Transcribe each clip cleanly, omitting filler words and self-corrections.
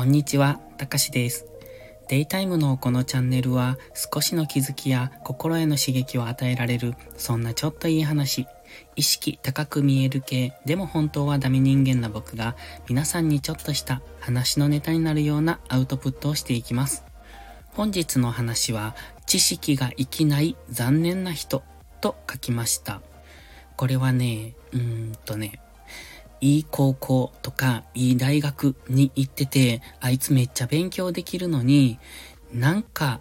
こんにちは、たかしです。デイタイムのこのチャンネルは少しの気づきや心への刺激を与えられる、そんなちょっといい話、意識高く見える系、でも本当はダメ人間な僕が皆さんにちょっとした話のネタになるようなアウトプットをしていきます。本日の話は、知識が生きない残念な人と書きました。これはね、いい高校とかいい大学に行ってて、あいつめっちゃ勉強できるのになんか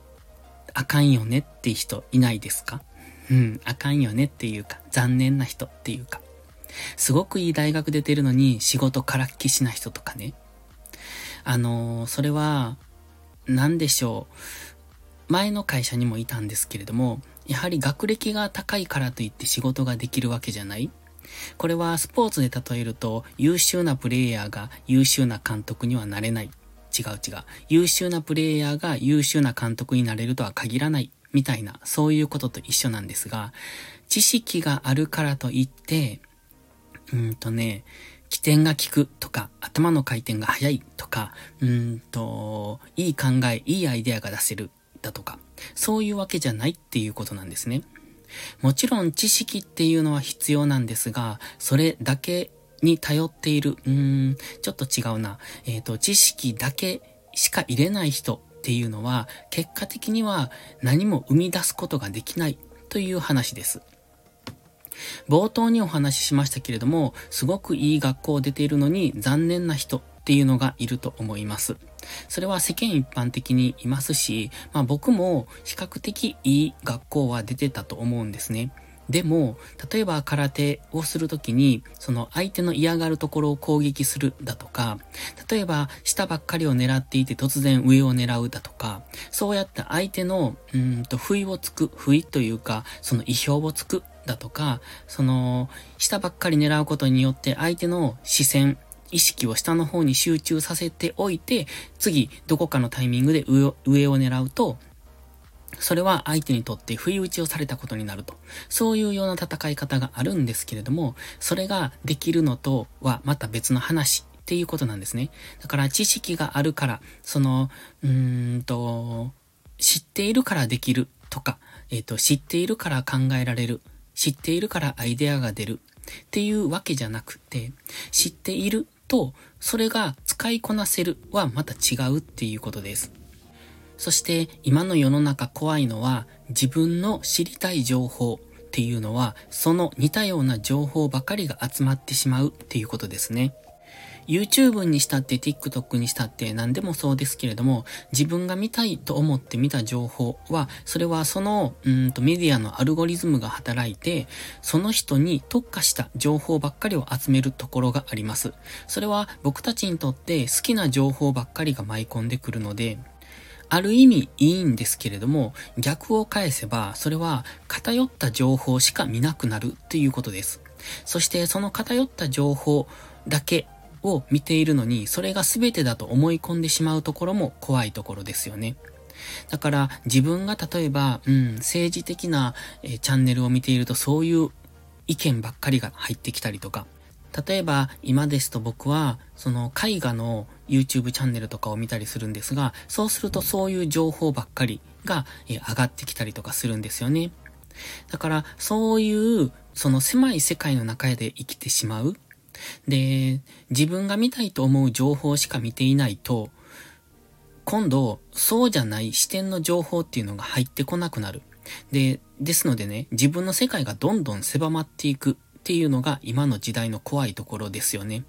あかんよねって人いないですか？あかんよねっていうか、残念な人っていうか、すごくいい大学出てるのに仕事からっきしな人とかね。それはなんでしょう、前の会社にもいたんですけれども、やはり学歴が高いからといって仕事ができるわけじゃない。これはスポーツで例えると、優秀なプレイヤーが優秀な監督にはなれない。違う。優秀なプレイヤーが優秀な監督になれるとは限らない。みたいな、そういうことと一緒なんですが、知識があるからといって、機転が利くとか、頭の回転が速いとか、いい考え、いいアイデアが出せるだとか、そういうわけじゃないっていうことなんですね。もちろん知識っていうのは必要なんですが、それだけに頼っている、知識だけしか入れない人っていうのは、結果的には何も生み出すことができないという話です。冒頭にお話ししましたけれども、すごくいい学校を出ているのに残念な人っていうのがいると思います。それは世間一般的にいますし、僕も比較的いい学校は出てたと思うんですね。でも、例えば空手をするときに、その相手の嫌がるところを攻撃するだとか、例えば下ばっかりを狙っていて突然上を狙うだとか、そうやって相手の、不意というか、その意表をつくだとか、その下ばっかり狙うことによって相手の視線、意識を下の方に集中させておいて、次どこかのタイミングで上を狙うと、それは相手にとって不意打ちをされたことになると、そういうような戦い方があるんですけれども、それができるのとはまた別の話っていうことなんですね。だから知識があるから、知っているからできるとか、知っているから考えられる、知っているからアイデアが出るっていうわけじゃなくて、知っているとそれが使いこなせるはまた違うっていうことです。そして今の世の中怖いのは、自分の知りたい情報っていうのはその似たような情報ばかりが集まってしまうっていうことですね。YouTube にしたって TikTok にしたって何でもそうですけれども、自分が見たいと思って見た情報は、それはそのメディアのアルゴリズムが働いて、その人に特化した情報ばっかりを集めるところがあります。それは僕たちにとって好きな情報ばっかりが舞い込んでくるので、ある意味いいんですけれども、逆を返せばそれは偏った情報しか見なくなるということです。そしてその偏った情報だけを見ているのに、それが全てだと思い込んでしまうところも怖いところですよね。だから自分が例えば、政治的なチャンネルを見ていると、そういう意見ばっかりが入ってきたりとか、例えば今ですと僕はその絵画の YouTube チャンネルとかを見たりするんですが、そうするとそういう情報ばっかりが上がってきたりとかするんですよね。だからそういうその狭い世界の中で生きてしまう。で、自分が見たいと思う情報しか見ていないと、今度そうじゃない視点の情報っていうのが入ってこなくなる。ですのでね、自分の世界がどんどん狭まっていくっていうのが今の時代の怖いところですよね。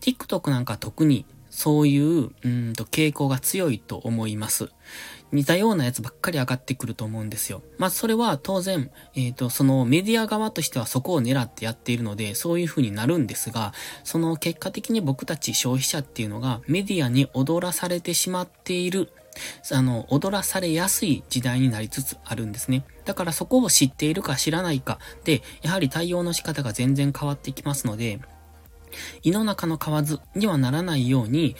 TikTok なんか特にそういう傾向が強いと思います。似たようなやつばっかり上がってくると思うんですよ。それは当然、そのメディア側としてはそこを狙ってやっているので、そういう風になるんですが、その結果的に僕たち消費者っていうのがメディアに踊らされてしまっている、踊らされやすい時代になりつつあるんですね。だからそこを知っているか知らないかで、やはり対応の仕方が全然変わってきますので、胃の中の蛙にはならないように、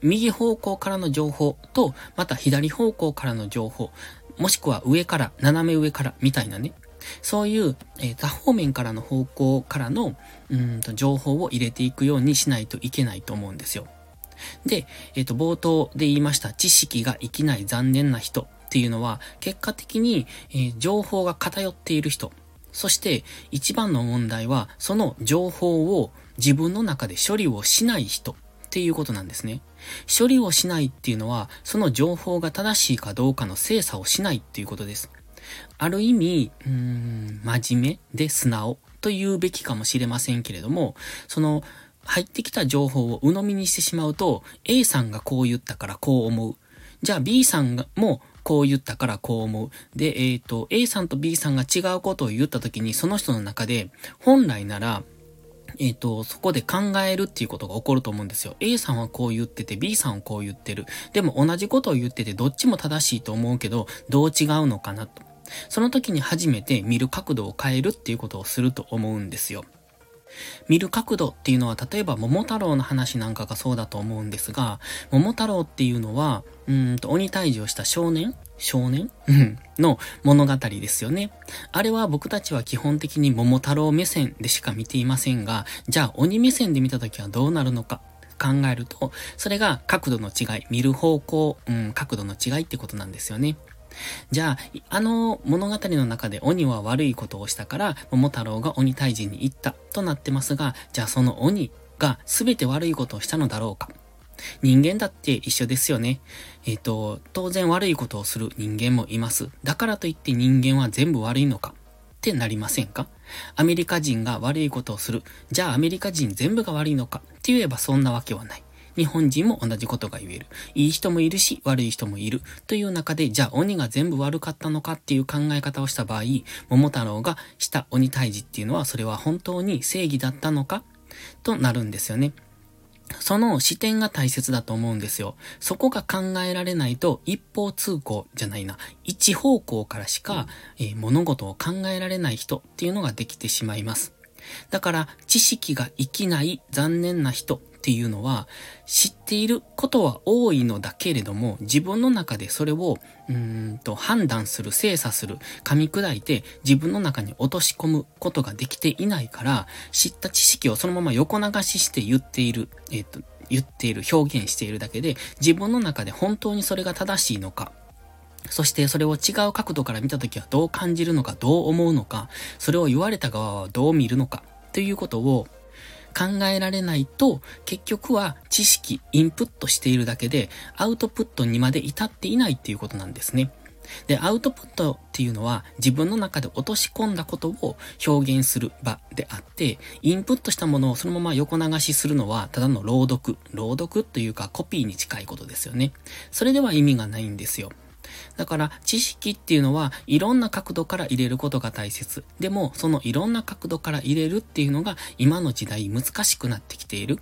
右方向からの情報と、また左方向からの情報、もしくは上から、斜め上からみたいなね、そういう、多方面からの方向からの情報を入れていくようにしないといけないと思うんですよ。で、冒頭で言いました知識が生きない残念な人っていうのは、結果的に、情報が偏っている人。そして一番の問題は、その情報を自分の中で処理をしない人っていうことなんですね。処理をしないっていうのは、その情報が正しいかどうかの精査をしないっていうことです。ある意味、真面目で素直というべきかもしれませんけれども、その入ってきた情報を鵜呑みにしてしまうと、A さんがこう言ったからこう思う。じゃあ B さんもこう言ったからこう思う。で、A さんと B さんが違うことを言ったときに、その人の中で、本来なら、そこで考えるっていうことが起こると思うんですよ。A さんはこう言ってて、B さんはこう言ってる。でも同じことを言ってて、どっちも正しいと思うけど、どう違うのかなと。その時に初めて見る角度を変えるっていうことをすると思うんですよ。見る角度っていうのは、例えば桃太郎の話なんかがそうだと思うんですが、桃太郎っていうのは、鬼退治をした少年の物語ですよね。あれは僕たちは基本的に桃太郎目線でしか見ていませんが、じゃあ鬼目線で見た時はどうなるのか考えると、それが角度の違い、見る方向、角度の違いってことなんですよね。じゃあ、あの物語の中で鬼は悪いことをしたから、桃太郎が鬼退治に行ったとなってますが、じゃあその鬼が全て悪いことをしたのだろうか。人間だって一緒ですよね。当然悪いことをする人間もいます。だからといって人間は全部悪いのかってなりませんか？アメリカ人が悪いことをする。じゃあアメリカ人全部が悪いのかって言えばそんなわけはない。日本人も同じことが言える。いい人もいるし、悪い人もいる。という中で、じゃあ鬼が全部悪かったのかっていう考え方をした場合、桃太郎がした鬼退治っていうのは、それは本当に正義だったのかとなるんですよね。その視点が大切だと思うんですよ。そこが考えられないと、一方向からしか、物事を考えられない人っていうのができてしまいます。だから、知識が生きない残念な人っていうのは、知っていることは多いのだけれども、自分の中でそれを判断する、精査する、噛み砕いて自分の中に落とし込むことができていないから、知った知識をそのまま横流しして表現しているだけで、自分の中で本当にそれが正しいのか、そしてそれを違う角度から見たときはどう感じるのか、どう思うのか、それを言われた側はどう見るのかということを考えられないと、結局は知識、インプットしているだけで、アウトプットにまで至っていないっていうことなんですね。で、アウトプットっていうのは、自分の中で落とし込んだことを表現する場であって、インプットしたものをそのまま横流しするのは、ただの朗読というかコピーに近いことですよね。それでは意味がないんですよ。だから知識っていうのは、いろんな角度から入れることが大切。でもそのいろんな角度から入れるっていうのが、今の時代難しくなってきている。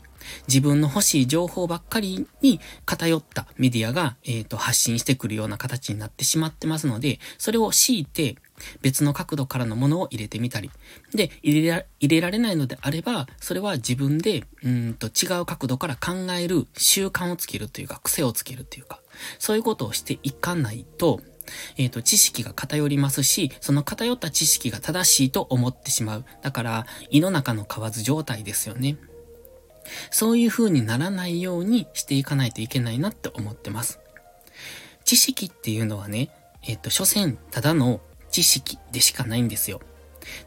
自分の欲しい情報ばっかりに偏ったメディアが、発信してくるような形になってしまってますので、それを強いて別の角度からのものを入れてみたり。で、入れられないのであれば、それは自分で違う角度から考える習慣をつけるというか、癖をつけるというか、そういうことをしていかないと、知識が偏りますし、その偏った知識が正しいと思ってしまう。だから、井の中の蛙状態ですよね。そういう風にならないようにしていかないといけないなって思ってます。知識っていうのはね、所詮ただの知識でしかないんですよ。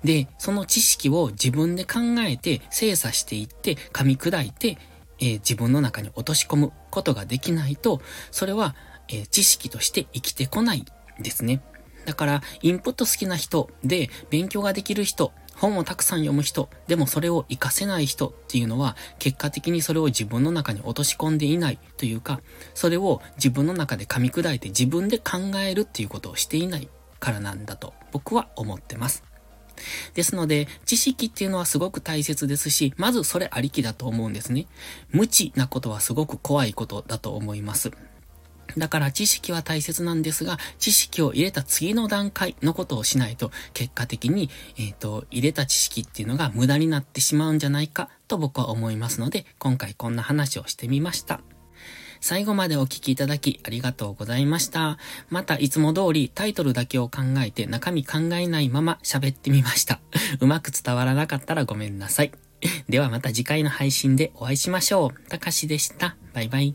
で、その知識を自分で考えて精査していって噛み砕いて、自分の中に落とし込むことができないと、それは、知識として生きてこないですね。だからインプット好きな人で勉強ができる人、本をたくさん読む人、でもそれを活かせない人っていうのは、結果的にそれを自分の中に落とし込んでいないというか、それを自分の中で噛み砕いて自分で考えるっていうことをしていないからなんだと僕は思ってます。ですので、知識っていうのはすごく大切ですし、まずそれありきだと思うんですね。無知なことはすごく怖いことだと思います。だから知識は大切なんですが、知識を入れた次の段階のことをしないと、結果的に、入れた知識っていうのが無駄になってしまうんじゃないかと僕は思いますので、今回こんな話をしてみました。最後までお聞きいただきありがとうございました。またいつも通りタイトルだけを考えて中身考えないまま喋ってみました。うまく伝わらなかったらごめんなさい。ではまた次回の配信でお会いしましょう。たかしでした。バイバイ。